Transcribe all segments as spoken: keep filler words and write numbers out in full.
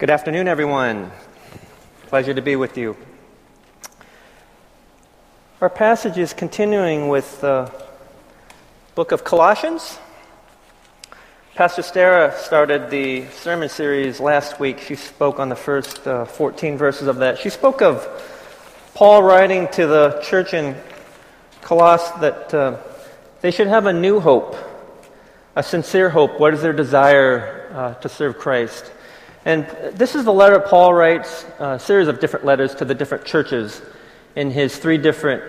Good afternoon, everyone. Pleasure to be with you. Our passage is continuing with the Book of Colossians. Pastor Sterra started the sermon series last week. She spoke on the first uh, fourteen verses of that. She spoke of Paul writing to the church in Colossae that uh, they should have a new hope, a sincere hope. What is their desire uh, to serve Christ? And this is the letter Paul writes, a series of different letters to the different churches in his three different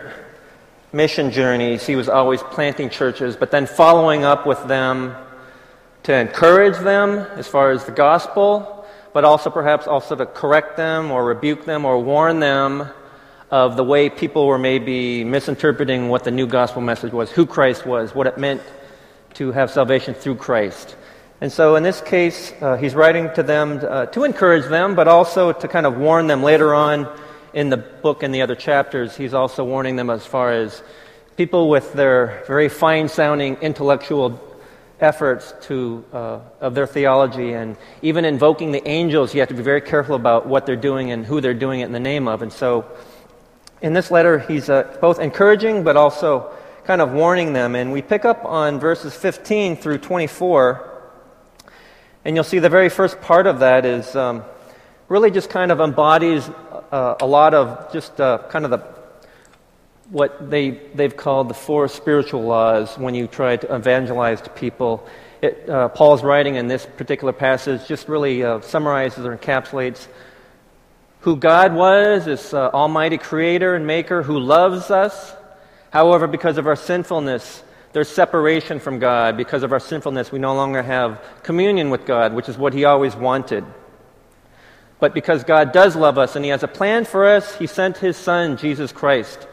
mission journeys. He was always planting churches, but then following up with them to encourage them as far as the gospel, but also perhaps also to correct them or rebuke them or warn them of the way people were maybe misinterpreting what the new gospel message was, who Christ was, what it meant to have salvation through Christ. And so in this case, uh, he's writing to them uh, to encourage them, but also to kind of warn them later on in the book and the other chapters. He's also warning them as far as people with their very fine-sounding intellectual efforts to uh, of their theology and even invoking the angels. You have to be very careful about what they're doing and who they're doing it in the name of. And so in this letter, he's uh, both encouraging but also kind of warning them. And we pick up on verses fifteen through twenty-four. And you'll see the very first part of that is um, really just kind of embodies uh, a lot of just uh, kind of the what they, they've called the four spiritual laws when you try to evangelize to people. It, uh, Paul's writing in this particular passage just really uh, summarizes or encapsulates who God was, this uh, almighty creator and maker who loves us. However, because of our sinfulness, there's separation from God. Because of our sinfulness, we no longer have communion with God, which is what he always wanted. But because God does love us and he has a plan for us, he sent his son, Jesus Christ,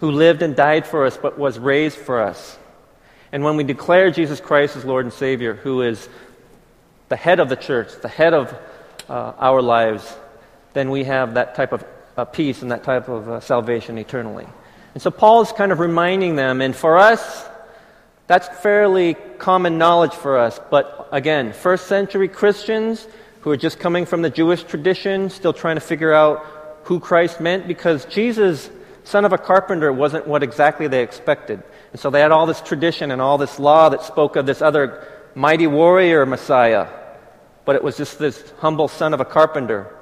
who lived and died for us but was raised for us. And when we declare Jesus Christ as Lord and Savior, who is the head of the church, the head of uh, our lives, then we have that type of uh, peace and that type of uh, salvation eternally. And so Paul's kind of reminding them, and for us, that's fairly common knowledge for us, but again, first century Christians who are just coming from the Jewish tradition, still trying to figure out who Christ meant, because Jesus, son of a carpenter, wasn't what exactly they expected. And so they had all this tradition and all this law that spoke of this other mighty warrior Messiah, but it was just this humble son of a carpenter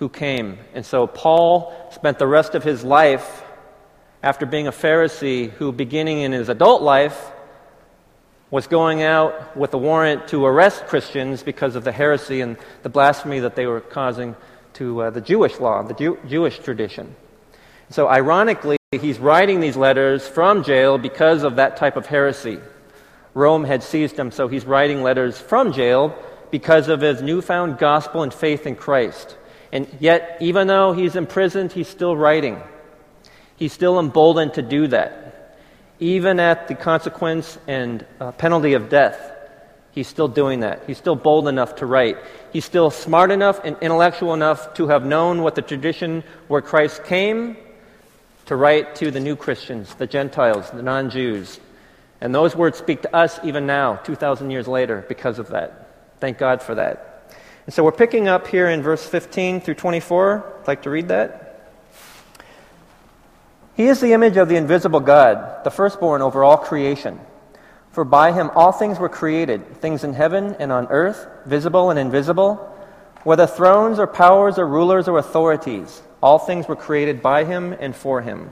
who came. And so Paul spent the rest of his life after being a Pharisee who, beginning in his adult life, was going out with a warrant to arrest Christians because of the heresy and the blasphemy that they were causing to uh, the Jewish law, the Jew- Jewish tradition. So ironically, he's writing these letters from jail because of that type of heresy. Rome had seized him, so he's writing letters from jail because of his newfound gospel and faith in Christ. And yet, even though he's imprisoned, he's still writing. He's still emboldened to do that. Even at the consequence and uh, penalty of death, he's still doing that. He's still bold enough to write. He's still smart enough and intellectual enough to have known what the tradition where Christ came to write to the new Christians, the Gentiles, the non-Jews. And those words speak to us even now, two thousand years later, because of that. Thank God for that. And so we're picking up here in verse fifteen through twenty-four. I'd like to read that. He is the image of the invisible God, the firstborn over all creation. For by him all things were created, things in heaven and on earth, visible and invisible, whether thrones or powers or rulers or authorities. All things were created by him and for him.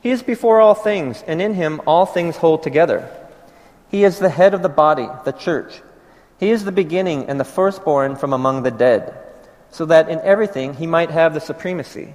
He is before all things, and in him all things hold together. He is the head of the body, the church. He is the beginning and the firstborn from among the dead, so that in everything he might have the supremacy.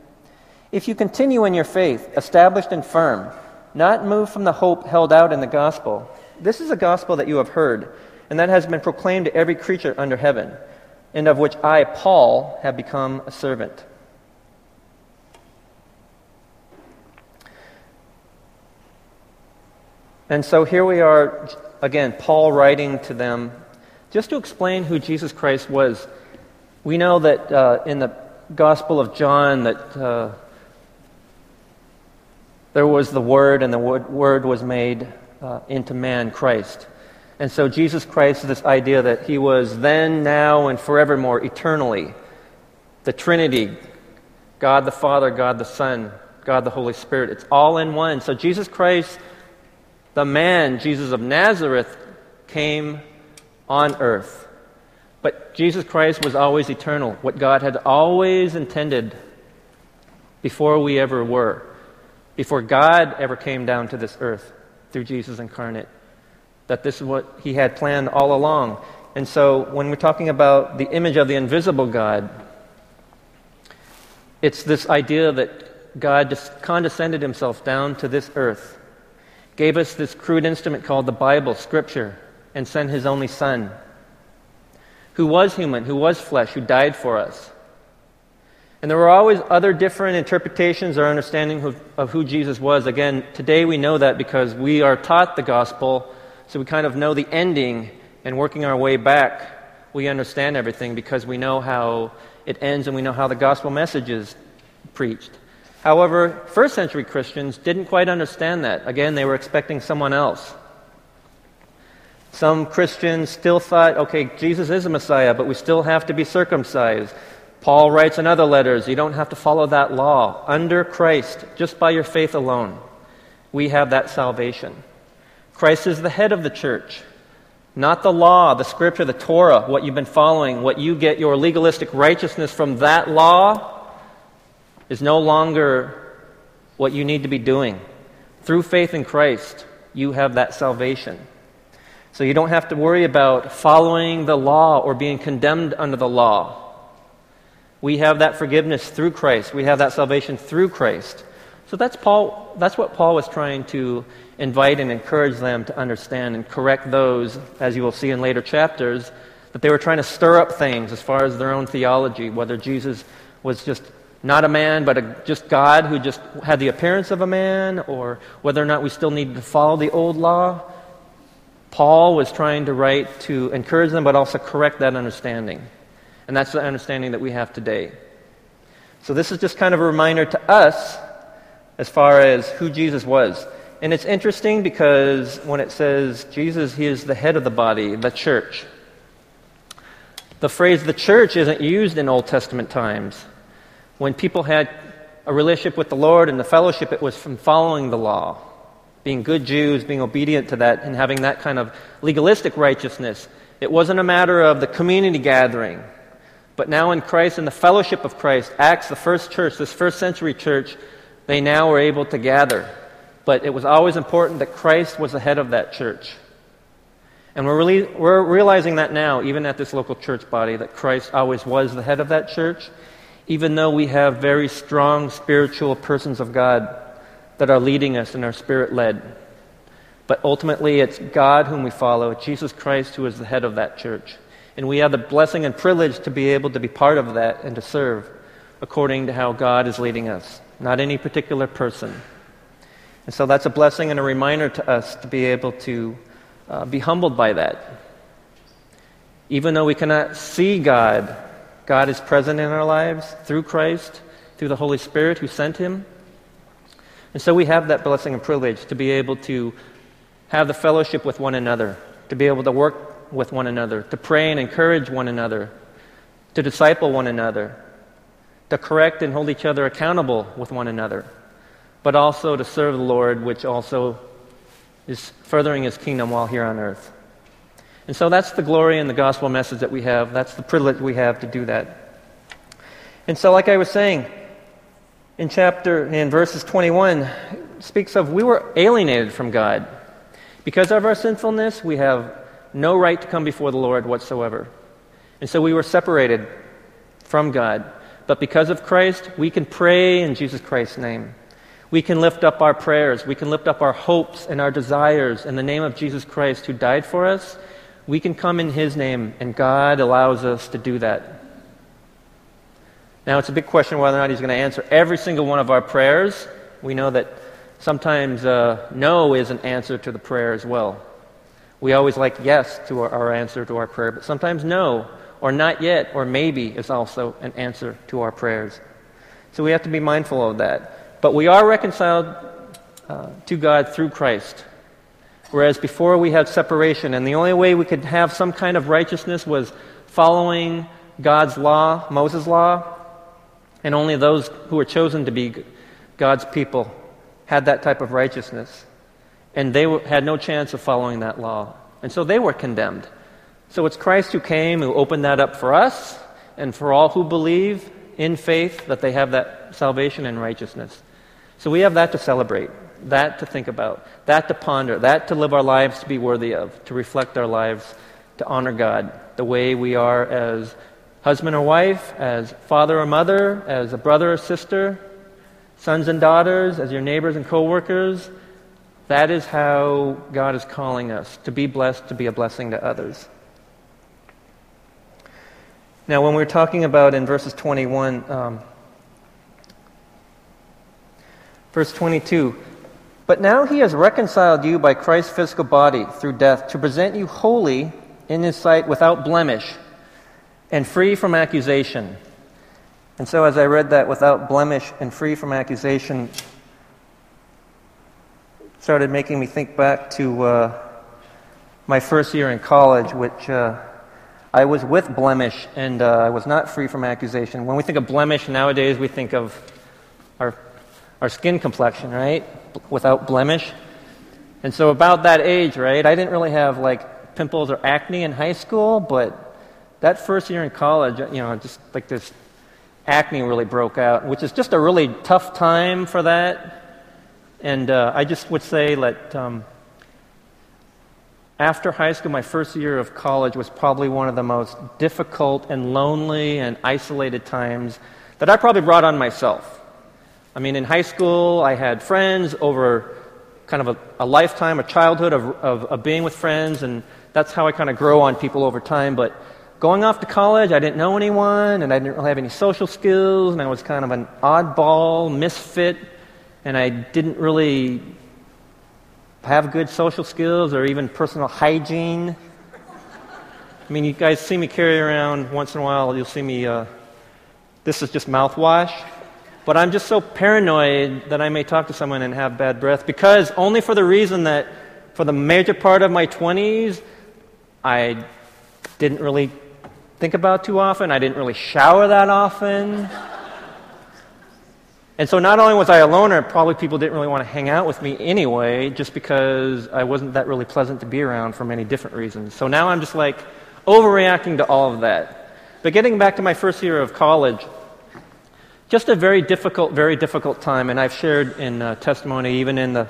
If you continue in your faith, established and firm, not moved from the hope held out in the gospel. This is a gospel that you have heard, and that has been proclaimed to every creature under heaven, and of which I, Paul, have become a servant. And so here we are, again, Paul writing to them, just to explain who Jesus Christ was. We know that uh, in the Gospel of John that uh, there was the Word, and the Word was made uh, into man, Christ. And so Jesus Christ is this idea that he was then, now, and forevermore, eternally. The Trinity, God the Father, God the Son, God the Holy Spirit. It's all in one. So Jesus Christ, the man, Jesus of Nazareth, came on earth. But Jesus Christ was always eternal, what God had always intended before we ever were, before God ever came down to this earth through Jesus incarnate. That this is what he had planned all along. And so when we're talking about the image of the invisible God, it's this idea that God just condescended himself down to this earth, gave us this crude instrument called the Bible, Scripture, and sent his only Son, who was human, who was flesh, who died for us. And there were always other different interpretations or understanding of, of who Jesus was. Again, today we know that because we are taught the gospel, so we kind of know the ending, and working our way back, we understand everything because we know how it ends and we know how the gospel message is preached. However, first century Christians didn't quite understand that. Again, they were expecting someone else. Some Christians still thought, okay, Jesus is a Messiah, but we still have to be circumcised. Paul writes in other letters, you don't have to follow that law. Under Christ, just by your faith alone, we have that salvation. Christ is the head of the church, not the law, the Scripture, the Torah, what you've been following, what you get your legalistic righteousness from that law is no longer what you need to be doing. Through faith in Christ, you have that salvation. So you don't have to worry about following the law or being condemned under the law. We have that forgiveness through Christ. We have that salvation through Christ. So that's Paul. That's what Paul was trying to invite and encourage them to understand and correct those, as you will see in later chapters, that they were trying to stir up things as far as their own theology, whether Jesus was just not a man, but a, just God who just had the appearance of a man, or whether or not we still needed to follow the old law. Paul was trying to write to encourage them, but also correct that understanding. And that's the understanding that we have today. So this is just kind of a reminder to us as far as who Jesus was. And it's interesting because when it says Jesus, he is the head of the body, the church. The phrase the church isn't used in Old Testament times. When people had a relationship with the Lord and the fellowship, it was from following the law, being good Jews, being obedient to that, and having that kind of legalistic righteousness. It wasn't a matter of the community gathering. But now in Christ, in the fellowship of Christ, Acts, the first church, this first century church, they now were able to gather. But it was always important that Christ was the head of that church. And we're really, we're realizing that now, even at this local church body, that Christ always was the head of that church, even though we have very strong spiritual persons of God that are leading us and are Spirit-led. But ultimately, it's God whom we follow, Jesus Christ, who is the head of that church. And we have the blessing and privilege to be able to be part of that and to serve according to how God is leading us, not any particular person. And so that's a blessing and a reminder to us to be able to uh, be humbled by that. Even though we cannot see God, God is present in our lives through Christ, through the Holy Spirit who sent him. And so we have that blessing and privilege to be able to have the fellowship with one another, to be able to work with one another, to pray and encourage one another, to disciple one another, to correct and hold each other accountable with one another, but also to serve the Lord, which also is furthering his kingdom while here on earth. And so that's the glory and the gospel message that we have. That's the privilege we have to do that. And so like I was saying, in chapter, in verses twenty-one, it speaks of we were alienated from God. Because of our sinfulness, we have no right to come before the Lord whatsoever. And so we were separated from God. But because of Christ, we can pray in Jesus Christ's name. We can lift up our prayers. We can lift up our hopes and our desires in the name of Jesus Christ who died for us, We can come in his name, and God allows us to do that. Now, it's a big question whether or not he's going to answer every single one of our prayers. We know that sometimes uh, no is an answer to the prayer as well. We always like yes to our, our answer to our prayer, but sometimes no, or not yet, or maybe is also an answer to our prayers. So we have to be mindful of that. But we are reconciled uh, to God through Christ. Whereas before we had separation, and the only way we could have some kind of righteousness was following God's law, Moses' law, and only those who were chosen to be God's people had that type of righteousness. And they had no chance of following that law. And so they were condemned. So it's Christ who came, who opened that up for us, and for all who believe in faith that they have that salvation and righteousness. So we have that to celebrate, that to think about, that to ponder, that to live our lives to be worthy of, to reflect our lives, to honor God, the way we are as husband or wife, as father or mother, as a brother or sister, sons and daughters, as your neighbors and co-workers. That is how God is calling us, to be blessed, to be a blessing to others. Now, when we're talking about in verses twenty-one, um, verse twenty-two, but now he has reconciled you by Christ's physical body through death to present you holy in his sight without blemish and free from accusation. And so as I read that, without blemish and free from accusation, started making me think back to uh, my first year in college, which uh, I was with blemish, and uh, I was not free from accusation. When we think of blemish nowadays, we think of our our skin complexion, right? B- without blemish. And so about that age, right, I didn't really have like pimples or acne in high school, but that first year in college, you know, just like this acne really broke out, which is just a really tough time for that. And uh, I just would say that um, after high school, my first year of college was probably one of the most difficult and lonely and isolated times that I probably brought on myself. I mean, in high school, I had friends over kind of a, a lifetime, a childhood of, of, of being with friends, and that's how I kind of grow on people over time. But going off to college, I didn't know anyone, and I didn't really have any social skills, and I was kind of an oddball, misfit. And I didn't really have good social skills or even personal hygiene. I mean, you guys see me carry around once in a while. You'll see me, uh, this is just mouthwash. But I'm just so paranoid that I may talk to someone and have bad breath, because only for the reason that for the major part of my twenties, I didn't really think about too often. I didn't really shower that often. And so not only was I a loner, probably people didn't really want to hang out with me anyway, just because I wasn't that really pleasant to be around for many different reasons. So now I'm just like overreacting to all of that. But getting back to my first year of college, just a very difficult, very difficult time. And I've shared in uh, testimony, even in the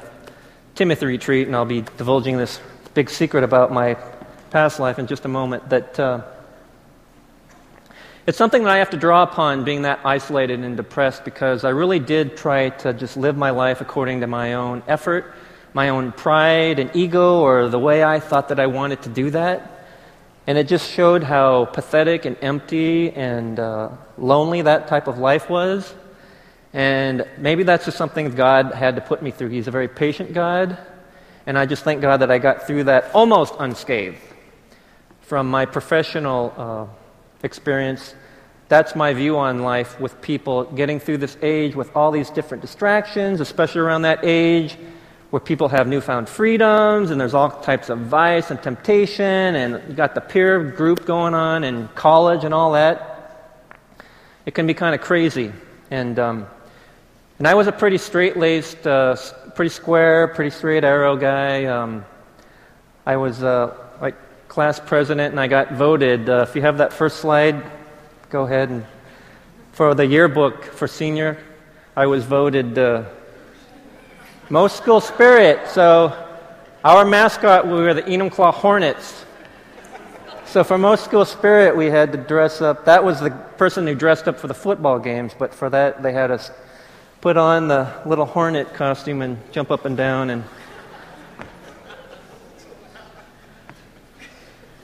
Timothy Retreat, and I'll be divulging this big secret about my past life in just a moment, that uh, it's something that I have to draw upon, being that isolated and depressed, because I really did try to just live my life according to my own effort, my own pride and ego, or the way I thought that I wanted to do that. And it just showed how pathetic and empty and uh, lonely that type of life was. And maybe that's just something God had to put me through. He's a very patient God. And I just thank God that I got through that almost unscathed from my professional uh experience. That's my view on life with people getting through this age with all these different distractions, especially around that age where people have newfound freedoms and there's all types of vice and temptation, and you got the peer group going on in college and all that. It can be kind of crazy. And um, and I was a pretty straight-laced, uh, pretty square, pretty straight arrow guy. Um, I was uh, like class president, and I got voted. Uh, if you have that first slide, go ahead. And for the yearbook for senior, I was voted uh, most school spirit. So our mascot, we were the Enumclaw Hornets. So for most school spirit, we had to dress up. That was the person who dressed up for the football games, but for that, they had us put on the little hornet costume and jump up and down and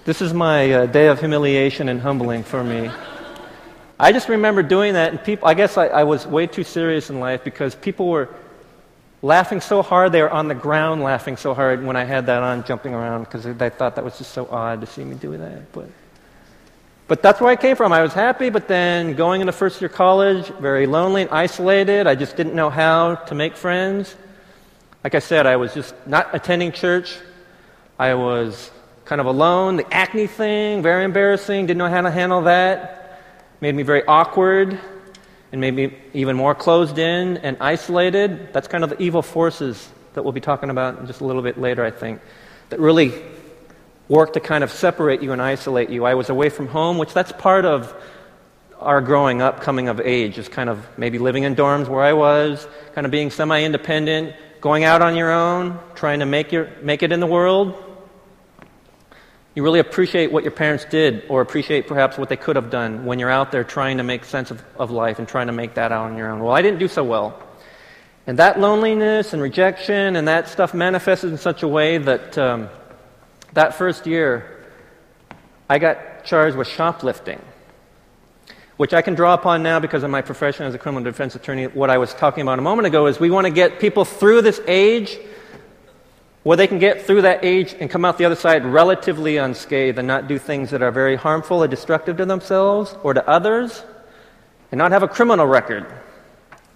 This is my uh, day of humiliation and humbling for me. I just remember doing that, and people, I guess I, I was way too serious in life because people were laughing so hard, they were on the ground laughing so hard when I had that on, jumping around, because they thought that was just so odd to see me do that. But, but that's where I came from. I was happy, but then going into first year college, very lonely and isolated. I just didn't know how to make friends. Like I said, I was just not attending church. I was kind of alone. The acne thing, very embarrassing. Didn't know how to handle that. Made me very awkward and made me even more closed in and isolated. That's kind of the evil forces that we'll be talking about just a little bit later, I think, that really work to kind of separate you and isolate you. I was away from home, which that's part of our growing up, coming of age, is kind of maybe living in dorms where I was, kind of being semi-independent, going out on your own, trying to make your make it in the world. You really appreciate what your parents did, or appreciate perhaps what they could have done when you're out there trying to make sense of, of life and trying to make that out on your own. Well, I didn't do so well. And that loneliness and rejection and that stuff manifested in such a way that um, that first year I got charged with shoplifting, which I can draw upon now because of my profession as a criminal defense attorney. What I was talking about a moment ago is we want to get people through this age where they can get through that age and come out the other side relatively unscathed and not do things that are very harmful or destructive to themselves or to others, and not have a criminal record,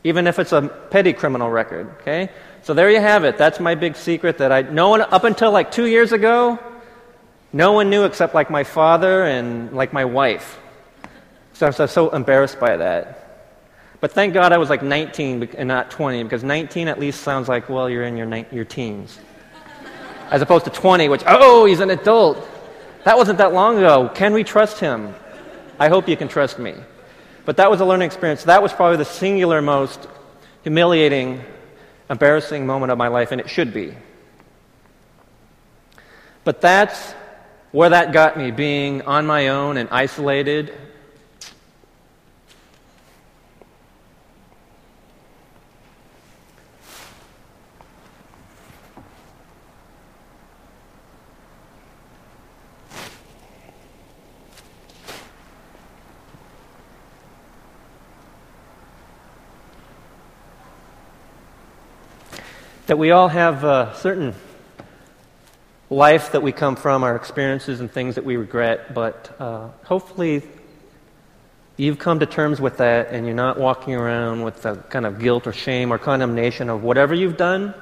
even if it's a petty criminal record, okay? So there you have it. That's my big secret that I, no one, up until like two years ago, no one knew except like my father and like my wife. So I was so embarrassed by that. But thank God I was like nineteen and not twenty, because nineteen at least sounds like, well, you're in your ni- your teens. As opposed to twenty, which, oh, he's an adult. That wasn't that long ago. Can we trust him? I hope you can trust me. But that was a learning experience. That was probably the singular most humiliating, embarrassing moment of my life, and it should be. But that's where that got me, being on my own and isolated. That we all have a certain life that we come from, our experiences and things that we regret, but uh, hopefully you've come to terms with that and you're not walking around with the kind of guilt or shame or condemnation of whatever you've done,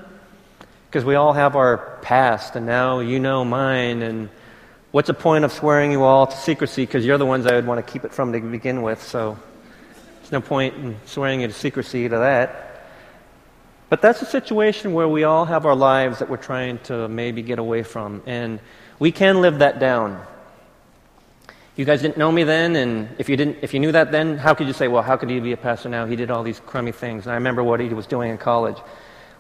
because we all have our past, and now you know mine, and what's the point of swearing you all to secrecy, because you're the ones I would want to keep it from to begin with, so there's no point in swearing you to secrecy to that. But that's a situation where we all have our lives that we're trying to maybe get away from, and we can live that down. You guys didn't know me then, and if you didn't, if you knew that then, how could you say, well, how could he be a pastor now? He did all these crummy things, and I remember what he was doing in college.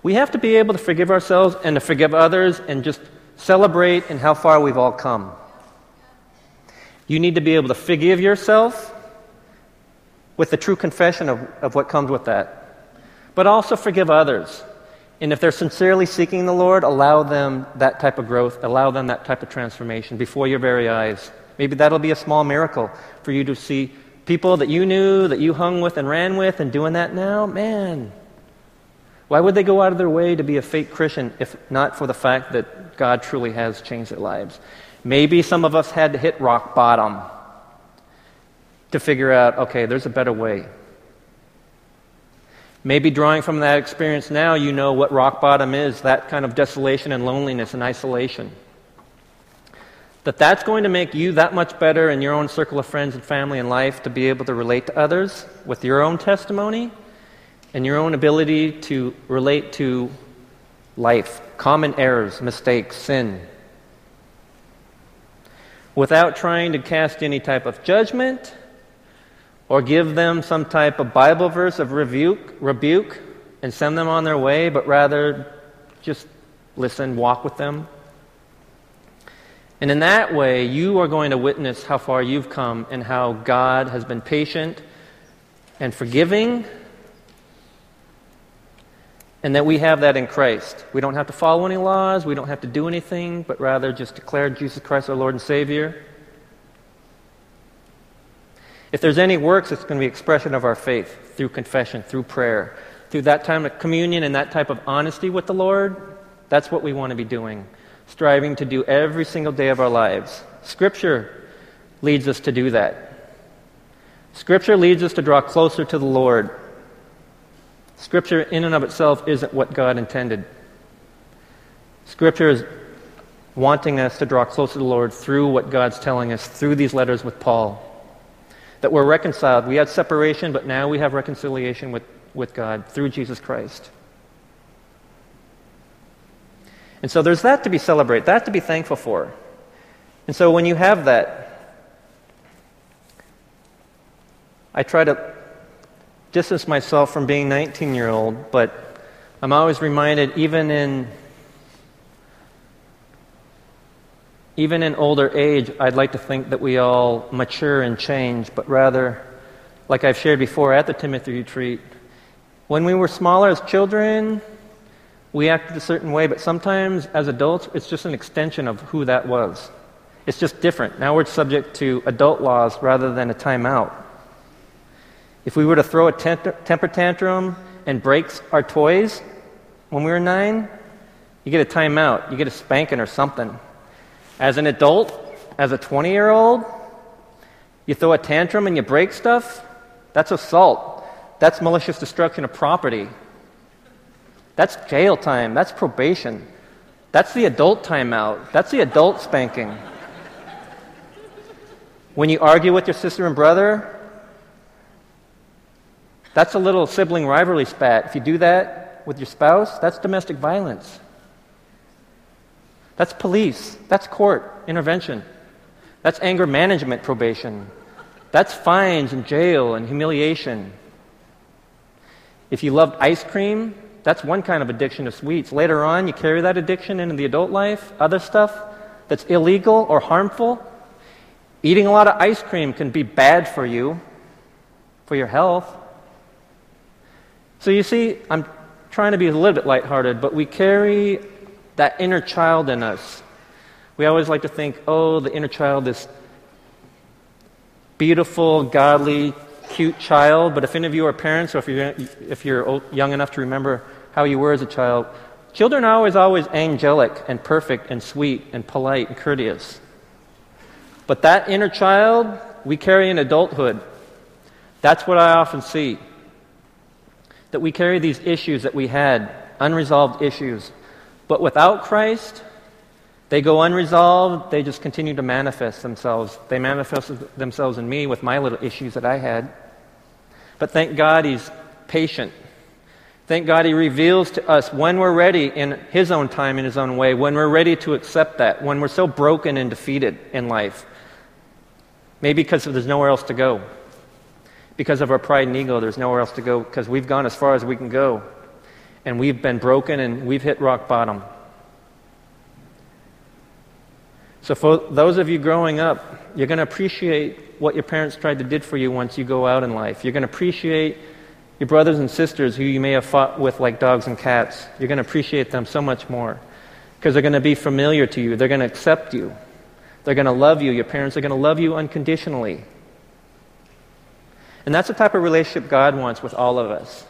We have to be able to forgive ourselves and to forgive others and just celebrate in how far we've all come. You need to be able to forgive yourself with the true confession of, of what comes with that. But also forgive others. And if they're sincerely seeking the Lord, allow them that type of growth, allow them that type of transformation before your very eyes. Maybe that'll be a small miracle for you to see people that you knew, that you hung with and ran with, and doing that now. Man, why would they go out of their way to be a fake Christian if not for the fact that God truly has changed their lives? Maybe some of us had to hit rock bottom to figure out, okay, there's a better way. Maybe drawing from that experience now, you know what rock bottom is, that kind of desolation and loneliness and isolation. That that's going to make you that much better in your own circle of friends and family and life to be able to relate to others with your own testimony and your own ability to relate to life, common errors, mistakes, sin. Without trying to cast any type of judgment, or give them some type of Bible verse of rebuke, rebuke and send them on their way, but rather just listen, walk with them. And in that way, you are going to witness how far you've come and how God has been patient and forgiving, and that we have that in Christ. We don't have to follow any laws, we don't have to do anything, but rather just declare Jesus Christ our Lord and Savior. If there's any works, it's going to be expression of our faith through confession, through prayer, through that time of communion and that type of honesty with the Lord. That's what we want to be doing, striving to do every single day of our lives. Scripture leads us to do that. Scripture leads us to draw closer to the Lord. Scripture in and of itself isn't what God intended. Scripture is wanting us to draw closer to the Lord through what God's telling us through these letters with Paul. That we're reconciled. We had separation, but now we have reconciliation with, with God through Jesus Christ. And so there's that to be celebrated, that to be thankful for. And so when you have that, I try to distance myself from being nineteen-year-old, but I'm always reminded, even in even in older age, I'd like to think that we all mature and change, but rather, like I've shared before at the Timothy Retreat, when we were smaller as children, we acted a certain way, but sometimes as adults, it's just an extension of who that was. It's just different. Now we're subject to adult laws rather than a timeout. If we were to throw a temper tantrum and break our toys when we were nine, you get a timeout, you get a spanking or something. As an adult, as a twenty-year-old, you throw a tantrum and you break stuff, that's assault. That's malicious destruction of property. That's jail time. That's probation. That's the adult timeout. That's the adult spanking. When you argue with your sister and brother, that's a little sibling rivalry spat. If you do that with your spouse, that's domestic violence. That's police. That's court intervention. That's anger management probation. That's fines and jail and humiliation. If you loved ice cream, that's one kind of addiction to sweets. Later on, you carry that addiction into the adult life. Other stuff that's illegal or harmful. Eating a lot of ice cream can be bad for you, for your health. So you see, I'm trying to be a little bit lighthearted, but we carry that inner child in us. We always like to think, oh, the inner child, this beautiful, godly, cute child. But if any of you are parents, or if you're, if you're old, young enough to remember how you were as a child, children are always, always angelic and perfect and sweet and polite and courteous. But that inner child, we carry in adulthood. That's what I often see. That we carry these issues that we had, unresolved issues. But without Christ, they go unresolved, they just continue to manifest themselves. They manifest themselves in me with my little issues that I had. But thank God He's patient. Thank God He reveals to us when we're ready in His own time, in His own way, when we're ready to accept that, when we're so broken and defeated in life. Maybe because there's nowhere else to go. Because of our pride and ego, there's nowhere else to go because we've gone as far as we can go. And we've been broken and we've hit rock bottom. So for those of you growing up, you're going to appreciate what your parents tried to do for you once you go out in life. You're going to appreciate your brothers and sisters who you may have fought with like dogs and cats. You're going to appreciate them so much more because they're going to be familiar to you. They're going to accept you. They're going to love you. Your parents are going to love you unconditionally. And that's the type of relationship God wants with all of us.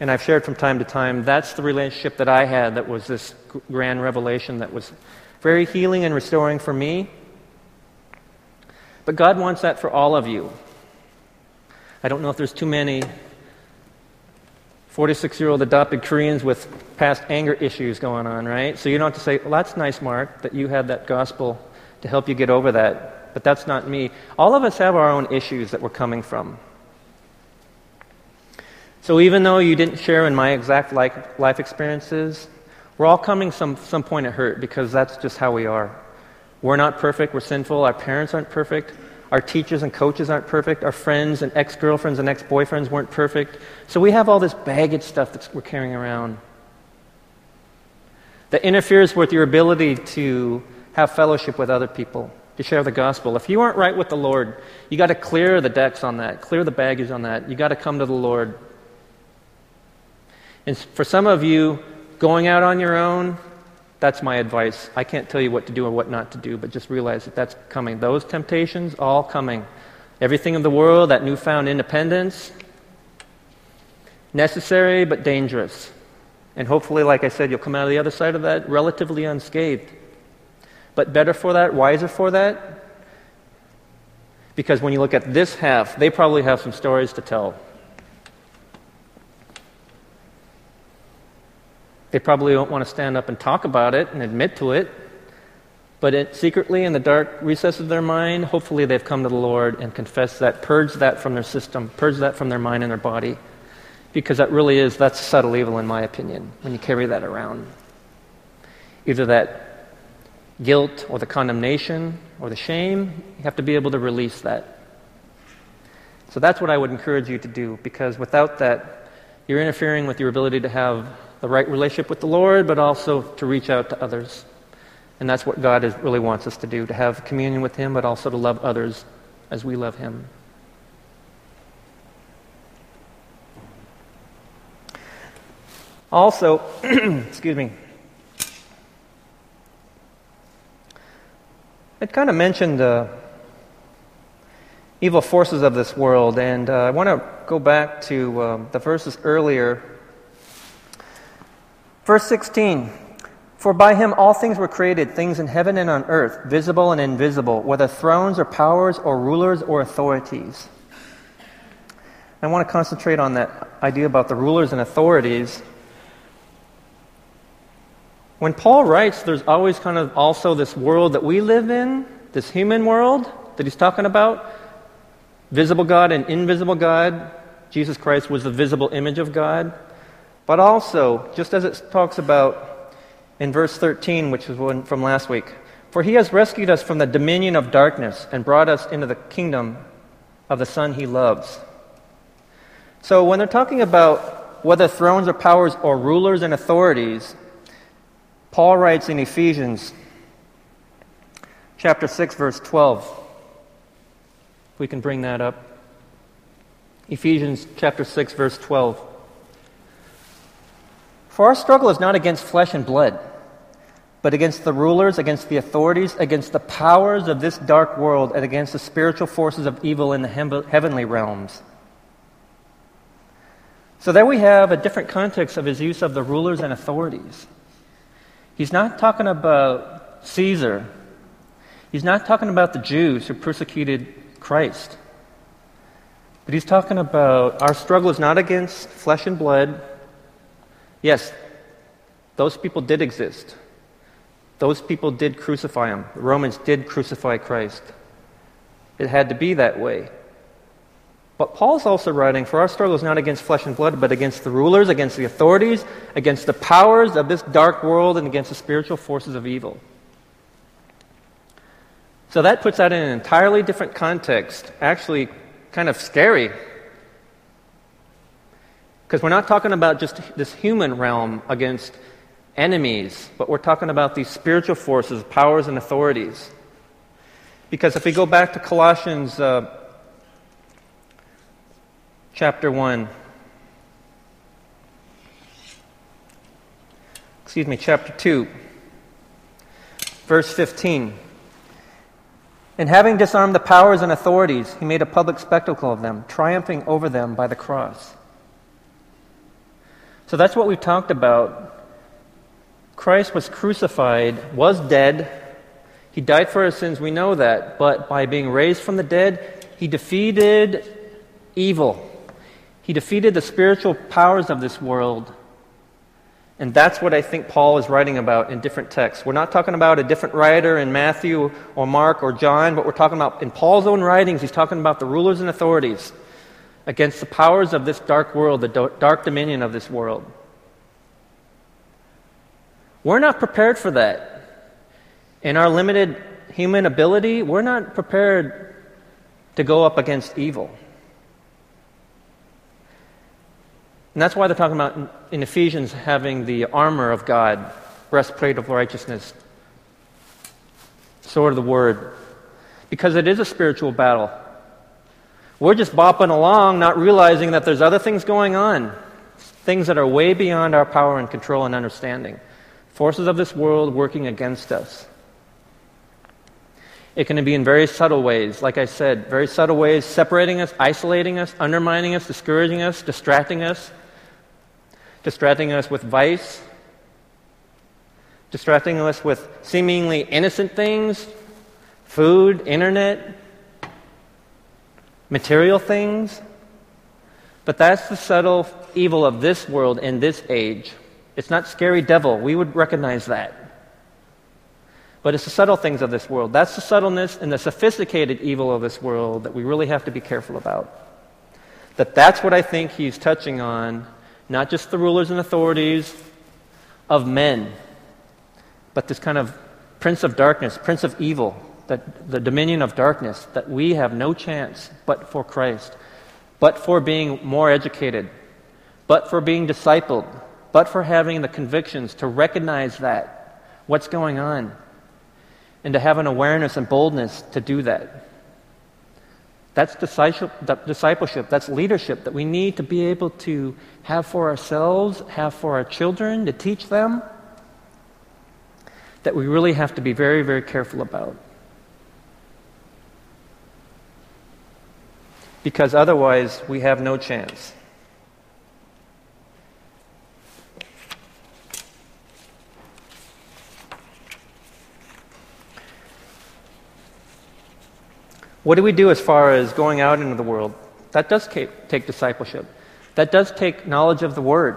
And I've shared from time to time, that's the relationship that I had that was this grand revelation that was very healing and restoring for me. But God wants that for all of you. I don't know if there's too many forty-six-year-old adopted Koreans with past anger issues going on, right? So you don't have to say, well, that's nice, Mark, that you had that gospel to help you get over that. But that's not me. All of us have our own issues that we're coming from. So even though you didn't share in my exact life experiences, we're all coming some some point of hurt because that's just how we are. We're not perfect. We're sinful. Our parents aren't perfect. Our teachers and coaches aren't perfect. Our friends and ex-girlfriends and ex-boyfriends weren't perfect. So we have all this baggage stuff that we're carrying around that interferes with your ability to have fellowship with other people, to share the gospel. If you aren't right with the Lord, you got to clear the decks on that, clear the baggage on that. You got to come to the Lord. And for some of you, going out on your own, that's my advice. I can't tell you what to do or what not to do, but just realize that that's coming. Those temptations, all coming. Everything in the world, that newfound independence, necessary but dangerous. And hopefully, like I said, you'll come out of the other side of that relatively unscathed. But better for that, wiser for that, because when you look at this half, they probably have some stories to tell. They probably don't want to stand up and talk about it and admit to it, but it, secretly in the dark recesses of their mind, hopefully they've come to the Lord and confessed that, purged that from their system, purged that from their mind and their body, because that really is, that's subtle evil in my opinion, when you carry that around. Either that guilt or the condemnation or the shame, you have to be able to release that. So that's what I would encourage you to do, because without that, you're interfering with your ability to have the right relationship with the Lord, but also to reach out to others. And that's what God is, really wants us to do, to have communion with Him, but also to love others as we love Him. Also, excuse me, it kind of mentioned the uh, evil forces of this world, and uh, I want to go back to um, the verses earlier. Verse sixteen, for by him all things were created, things in heaven and on earth, visible and invisible, whether thrones or powers or rulers or authorities. I want to concentrate on that idea about the rulers and authorities. When Paul writes, there's always kind of also this world that we live in, this human world that he's talking about, visible God and invisible God. Jesus Christ was the visible image of God. But also, just as it talks about in verse thirteen, which is one from last week, for he has rescued us from the dominion of darkness and brought us into the kingdom of the Son he loves. So when they're talking about whether thrones or powers or rulers and authorities, Paul writes in Ephesians chapter six, verse twelve. If we can bring that up. Ephesians chapter six, verse twelve. For our struggle is not against flesh and blood, but against the rulers, against the authorities, against the powers of this dark world, and against the spiritual forces of evil in the heavenly realms. So there we have a different context of his use of the rulers and authorities. He's not talking about Caesar. He's not talking about the Jews who persecuted Christ. But he's talking about our struggle is not against flesh and blood. Yes, those people did exist. Those people did crucify him. The Romans did crucify Christ. It had to be that way. But Paul's also writing, for our struggle is not against flesh and blood, but against the rulers, against the authorities, against the powers of this dark world, and against the spiritual forces of evil. So that puts that in an entirely different context, actually kind of scary. Because we're not talking about just this human realm against enemies, but we're talking about these spiritual forces, powers, and authorities. Because if we go back to Colossians Uh, Chapter one. Excuse me, chapter two. Verse fifteen. And having disarmed the powers and authorities, he made a public spectacle of them, triumphing over them by the cross. So that's what we've talked about. Christ was crucified, was dead. He died for our sins, we know that. But by being raised from the dead, he defeated evil. He defeated the spiritual powers of this world. And that's what I think Paul is writing about in different texts. We're not talking about a different writer in Matthew or Mark or John, but we're talking about, in Paul's own writings, he's talking about the rulers and authorities against the powers of this dark world, the do- dark dominion of this world. We're not prepared for that. In our limited human ability, we're not prepared to go up against evil. And that's why they're talking about in Ephesians having the armor of God, breastplate of righteousness, sword of the word. Because it is a spiritual battle. We're just bopping along, not realizing that there's other things going on. Things that are way beyond our power and control and understanding. Forces of this world working against us. It can be in very subtle ways, like I said, very subtle ways, separating us, isolating us, undermining us, discouraging us, distracting us, distracting us with vice, distracting us with seemingly innocent things, food, internet, material things. But that's the subtle evil of this world and this age. It's not scary devil. We would recognize that. But it's the subtle things of this world. That's the subtleness and the sophisticated evil of this world that we really have to be careful about. That that's what I think he's touching on, not just the rulers and authorities of men, but this kind of prince of darkness, prince of evil, that the dominion of darkness, that we have no chance but for Christ, but for being more educated, but for being discipled, but for having the convictions to recognize that, what's going on, and to have an awareness and boldness to do that. That's discipleship, that's leadership that we need to be able to have for ourselves, have for our children, to teach them, that we really have to be very, very careful about. Because otherwise, we have no chance. What do we do as far as going out into the world? That does take discipleship. That does take knowledge of the Word.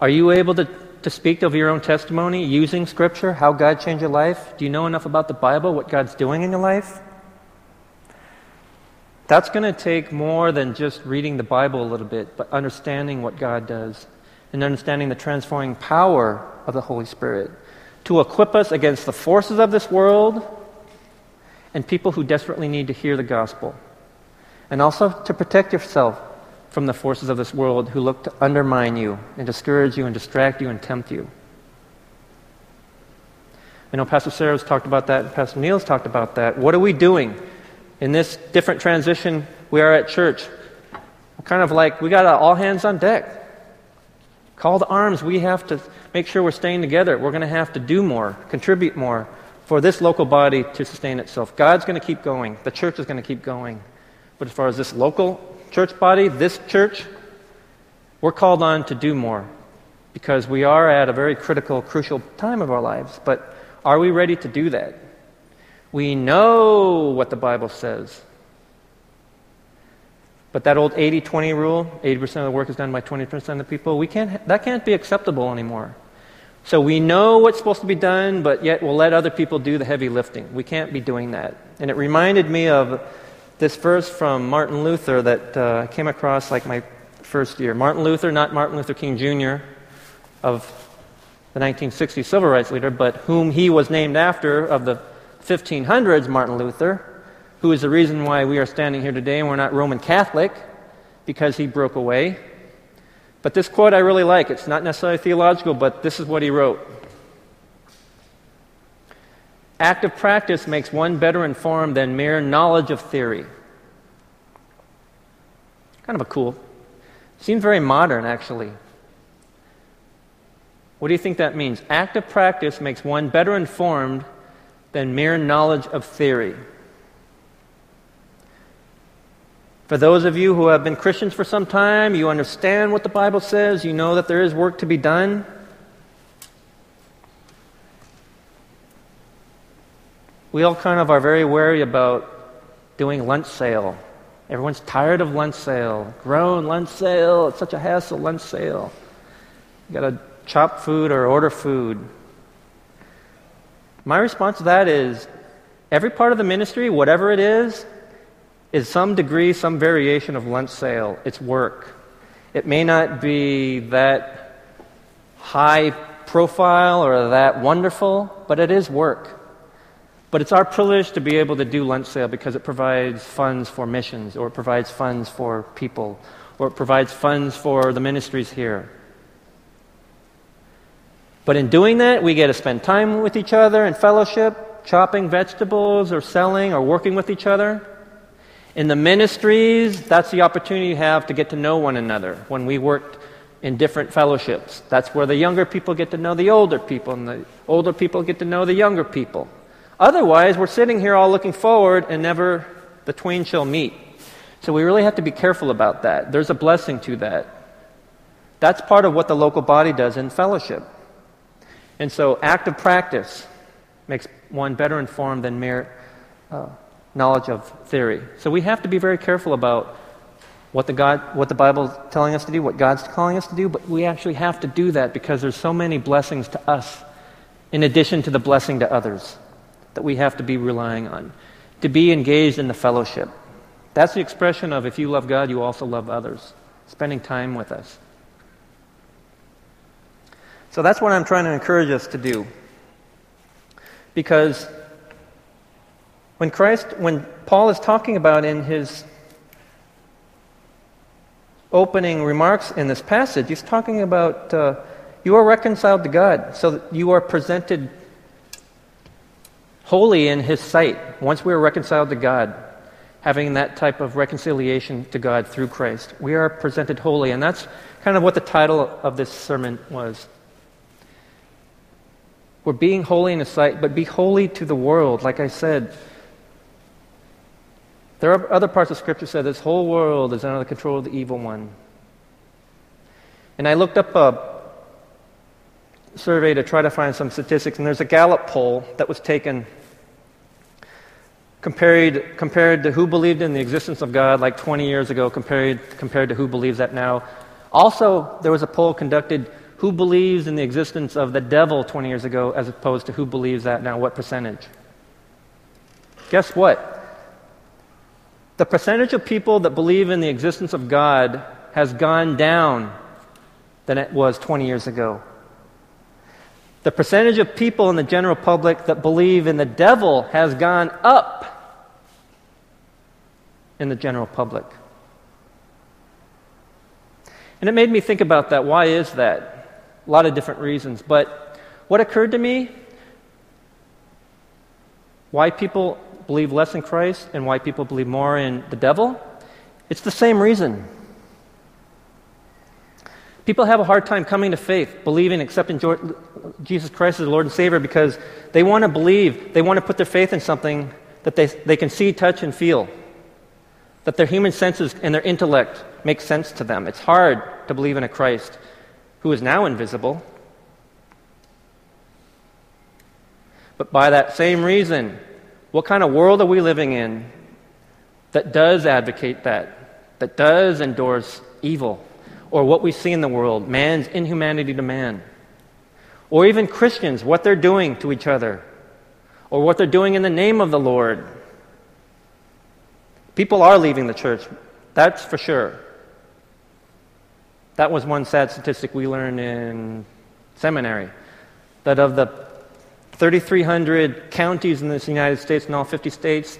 Are you able to, to speak of your own testimony using Scripture, how God changed your life? Do you know enough about the Bible, what God's doing in your life? That's going to take more than just reading the Bible a little bit, but understanding what God does and understanding the transforming power of the Holy Spirit to equip us against the forces of this world and people who desperately need to hear the gospel. And also to protect yourself from the forces of this world who look to undermine you and discourage you and distract you and tempt you. I know Pastor Sterra's talked about that and Pastor Neil's talked about that. What are we doing in this different transition we are at church? Kind of like we got all hands on deck. Call to arms. We have to make sure we're staying together. We're going to have to do more, contribute more for this local body to sustain itself. God's going to keep going. The church is going to keep going. But as far as this local church body, this church, we're called on to do more because we are at a very critical, crucial time of our lives. But are we ready to do that? We know what the Bible says. But that old eighty twenty rule, eighty percent of the work is done by twenty percent of the people, we can't, that can't be acceptable anymore. So we know what's supposed to be done, but yet we'll let other people do the heavy lifting. We can't be doing that. And it reminded me of this verse from Martin Luther that uh, came across like my first year. Martin Luther, not Martin Luther King Junior of the nineteen sixties civil rights leader, but whom he was named after of the fifteen hundreds, Martin Luther, who is the reason why we are standing here today and we're not Roman Catholic, because he broke away. But this quote I really like. It's not necessarily theological, but this is what he wrote. "Active practice makes one better informed than mere knowledge of theory." Kind of a cool. Seems very modern, actually. What do you think that means? Active practice makes one better informed than mere knowledge of theory. For those of you who have been Christians for some time, you understand what the Bible says, you know that there is work to be done. We all kind of are very wary about doing lunch sale. Everyone's tired of lunch sale. Grown lunch sale, it's such a hassle, lunch sale. You gotta chop food or order food. My response to that is, every part of the ministry, whatever it is, is some degree, some variation of lunch sale. It's work. It may not be that high profile or that wonderful, but it is work. But it's our privilege to be able to do lunch sale because it provides funds for missions, or it provides funds for people, or it provides funds for the ministries here. But in doing that, we get to spend time with each other in fellowship, chopping vegetables or selling or working with each other. In the ministries, that's the opportunity you have to get to know one another. When we worked in different fellowships. That's where the younger people get to know the older people, and the older people get to know the younger people. Otherwise, we're sitting here all looking forward, and never the twain shall meet. So we really have to be careful about that. There's a blessing to that. That's part of what the local body does in fellowship. And so active practice makes one better informed than mere uh, knowledge of theory. So we have to be very careful about what the God, what the Bible is telling us to do, what God's calling us to do, but we actually have to do that because there's so many blessings to us in addition to the blessing to others that we have to be relying on, to be engaged in the fellowship. That's the expression of if you love God, you also love others, spending time with us. So that's what I'm trying to encourage us to do. Because when Christ, when Paul is talking about in his opening remarks in this passage, he's talking about uh, you are reconciled to God, so that you are presented holy in his sight. Once we are reconciled to God, having that type of reconciliation to God through Christ, we are presented holy, and that's kind of what the title of this sermon was. We're being holy in his sight, but be holy to the world, like I said. There are other parts of Scripture that this whole world is under the control of the evil one. And I looked up a survey to try to find some statistics, and there's a Gallup poll that was taken compared, compared to who believed in the existence of God like twenty years ago compared, compared to who believes that now. Also, there was a poll conducted who believes in the existence of the devil twenty years ago as opposed to who believes that now, what percentage. Guess what? The percentage of people that believe in the existence of God has gone down than it was twenty years ago. The percentage of people in the general public that believe in the devil has gone up in the general public. And it made me think about that. Why is that? A lot of different reasons. But what occurred to me, why people believe less in Christ and why people believe more in the devil, it's the same reason. People have a hard time coming to faith, believing, accepting Jesus Christ as Lord and Savior because they want to believe, they want to put their faith in something that they, they can see, touch, and feel, that their human senses and their intellect make sense to them. It's hard to believe in a Christ who is now invisible. But by that same reason, what kind of world are we living in that does advocate that, that does endorse evil, or what we see in the world, man's inhumanity to man, or even Christians, what they're doing to each other, or what they're doing in the name of the Lord? People are leaving the church, that's for sure. That was one sad statistic we learned in seminary, that of the three thousand three hundred counties in the United States and all fifty states,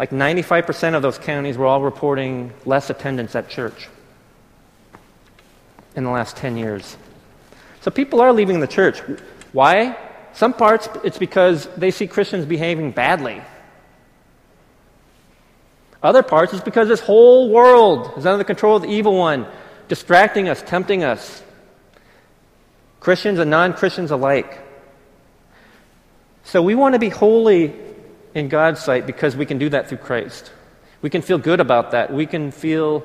like ninety-five percent of those counties were all reporting less attendance at church in the last ten years. So people are leaving the church. Why? Some parts, it's because they see Christians behaving badly. Other parts, it's because this whole world is under the control of the evil one, distracting us, tempting us, Christians and non-Christians alike. So we want to be holy in God's sight because we can do that through Christ. We can feel good about that. We can feel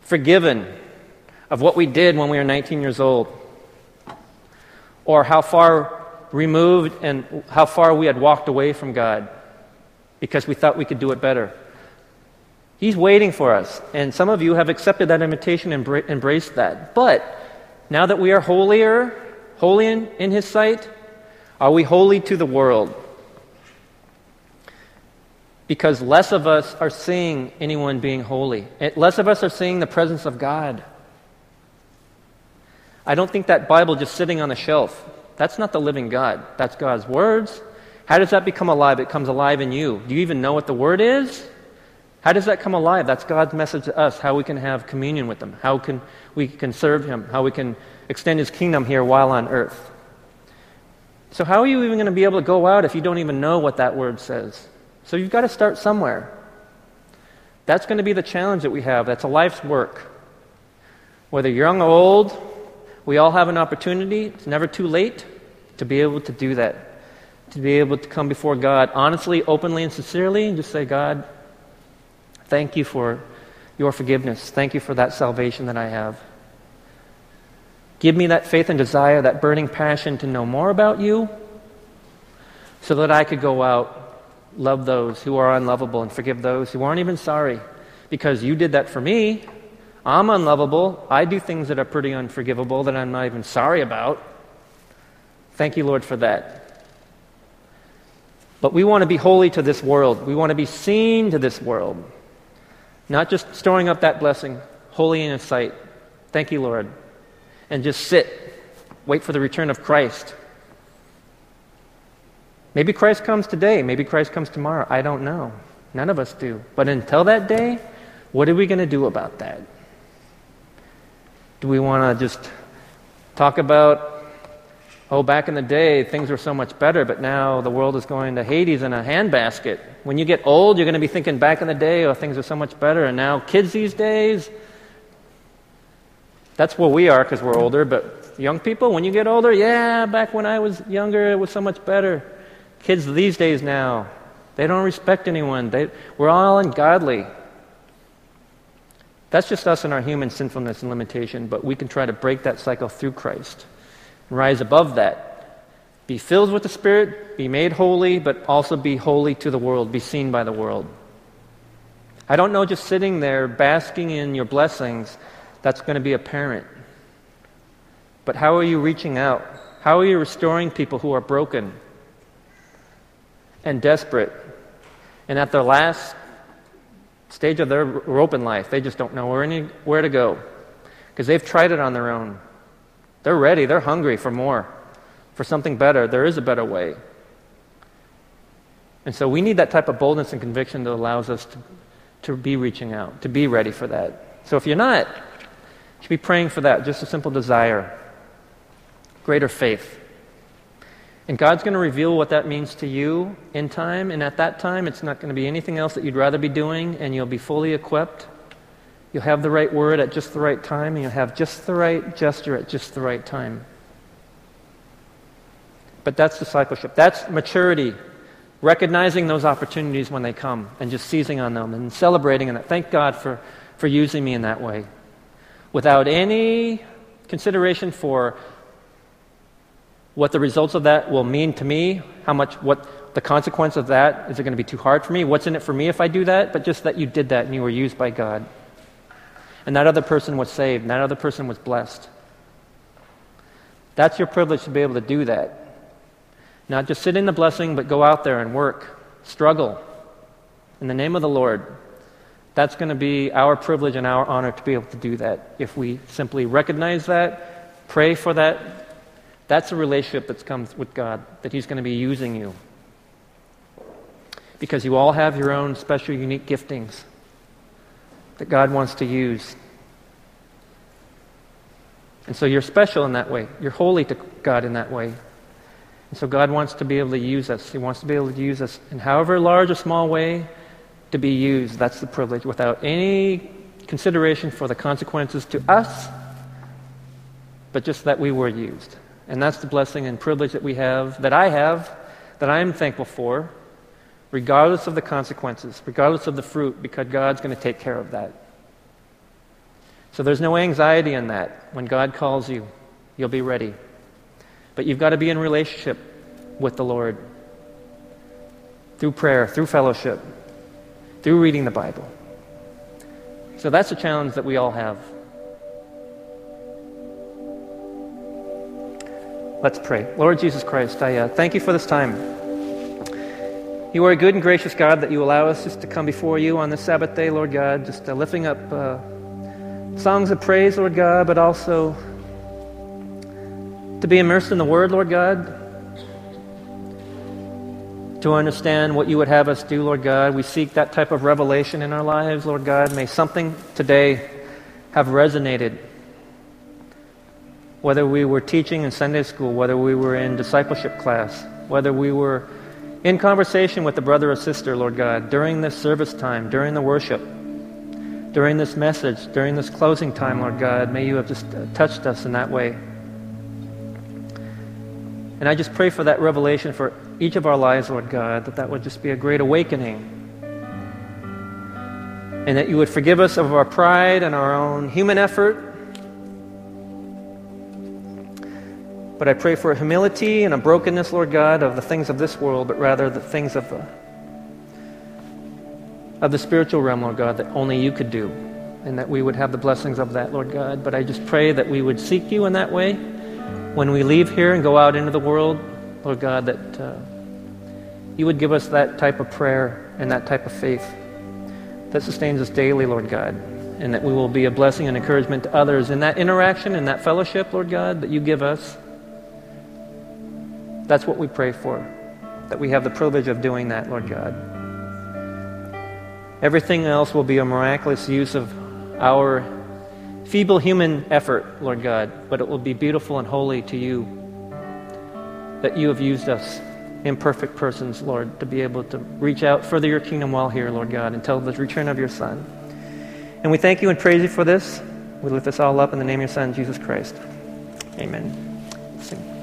forgiven of what we did when we were nineteen years old, or how far removed and how far we had walked away from God because we thought we could do it better. He's waiting for us, and some of you have accepted that invitation and embraced that. But now that we are holier, holy in, in His sight, are we holy to the world? Because less of us are seeing anyone being holy. Less of us are seeing the presence of God. I don't think that Bible just sitting on a shelf, that's not the living God. That's God's words. How does that become alive? It comes alive in you. Do you even know what the word is? How does that come alive? That's God's message to us, how we can have communion with Him, how can we can serve Him, how we can extend His kingdom here while on earth. So how are you even going to be able to go out if you don't even know what that word says? So you've got to start somewhere. That's going to be the challenge that we have. That's a life's work. Whether young or old, we all have an opportunity. It's never too late to be able to do that, to be able to come before God honestly, openly, and sincerely, and just say, God, thank you for your forgiveness. Thank you for that salvation that I have. Give me that faith and desire, that burning passion to know more about you, so that I could go out, love those who are unlovable, and forgive those who aren't even sorry, because you did that for me. I'm unlovable. I do things that are pretty unforgivable that I'm not even sorry about. Thank you, Lord, for that. But we want to be holy to this world. We want to be seen to this world. Not just storing up that blessing, holy in His sight. Thank you, Lord. And just sit, wait for the return of Christ. Maybe Christ comes today. Maybe Christ comes tomorrow. I don't know. None of us do. But until that day, what are we going to do about that? Do we want to just talk about, oh, back in the day, things were so much better, but now the world is going to Hades in a handbasket? When you get old, you're going to be thinking, back in the day, oh, things are so much better, and now kids these days. That's where we are because we're older, but young people, when you get older, yeah, back when I was younger, it was so much better. Kids these days now, they don't respect anyone. They, we're all ungodly. That's just us and our human sinfulness and limitation, but we can try to break that cycle through Christ and rise above that. Be filled with the Spirit, be made holy, but also be holy to the world, be seen by the world. I don't know, just sitting there basking in your blessings, that's going to be apparent. But how are you reaching out? How are you restoring people who are broken and desperate and at their last stage of their rope in life? They just don't know where, any, where to go because they've tried it on their own. They're ready. They're hungry for more, for something better. There is a better way. And so we need that type of boldness and conviction that allows us to, to be reaching out, to be ready for that. So if you're not, you should be praying for that, just a simple desire, greater faith. And God's going to reveal what that means to you in time, and at that time it's not going to be anything else that you'd rather be doing, and you'll be fully equipped. You'll have the right word at just the right time, and you'll have just the right gesture at just the right time. But that's discipleship. That's maturity, recognizing those opportunities when they come and just seizing on them and celebrating in that. Thank God for, for using me in that way. Without any consideration for what the results of that will mean to me, how much, what the consequence of that, is it going to be too hard for me? What's in it for me if I do that? But just that you did that and you were used by God. And that other person was saved, and that other person was blessed. That's your privilege to be able to do that. Not just sit in the blessing, but go out there and work, struggle in the name of the Lord. That's going to be our privilege and our honor to be able to do that if we simply recognize that, pray for that. That's a relationship that comes with God, that He's going to be using you. Because you all have your own special, unique giftings that God wants to use. And so you're special in that way. You're holy to God in that way. And so God wants to be able to use us. He wants to be able to use us in however large or small way to be used. That's the privilege, without any consideration for the consequences to us, but just that we were used. And that's the blessing and privilege that we have, that I have, that I am thankful for, regardless of the consequences, regardless of the fruit, because God's going to take care of that. So there's no anxiety in that. When God calls you, you'll be ready. But you've got to be in relationship with the Lord through prayer, through fellowship, through reading the Bible. So that's a challenge that we all have. Let's pray. Lord Jesus Christ, I uh, thank you for this time. You are a good and gracious God that you allow us just to come before you on this Sabbath day, Lord God, just uh, lifting up uh, songs of praise, Lord God, but also to be immersed in the Word, Lord God, to understand what you would have us do, Lord God. We seek that type of revelation in our lives, Lord God. May something today have resonated. Whether we were teaching in Sunday school, whether we were in discipleship class, whether we were in conversation with a brother or sister, Lord God, during this service time, during the worship, during this message, during this closing time, Lord God, may you have just touched us in that way. And I just pray for that revelation for each of our lives, Lord God, that that would just be a great awakening. And that you would forgive us of our pride and our own human effort. But I pray for humility and a brokenness, Lord God, of the things of this world, but rather the things of the, of the spiritual realm, Lord God, that only you could do. And that we would have the blessings of that, Lord God. But I just pray that we would seek you in that way. When we leave here and go out into the world, Lord God, that uh, you would give us that type of prayer and that type of faith that sustains us daily, Lord God, and that we will be a blessing and encouragement to others in that interaction, in that fellowship, Lord God, that you give us. That's what we pray for, that we have the privilege of doing that, Lord God. Everything else will be a miraculous use of our feeble human effort, Lord God, but it will be beautiful and holy to you, that you have used us, imperfect persons, Lord, to be able to reach out, further your kingdom while here, Lord God, until the return of your Son. And we thank you and praise you for this. We lift this all up in the name of your Son, Jesus Christ. Amen. Sing.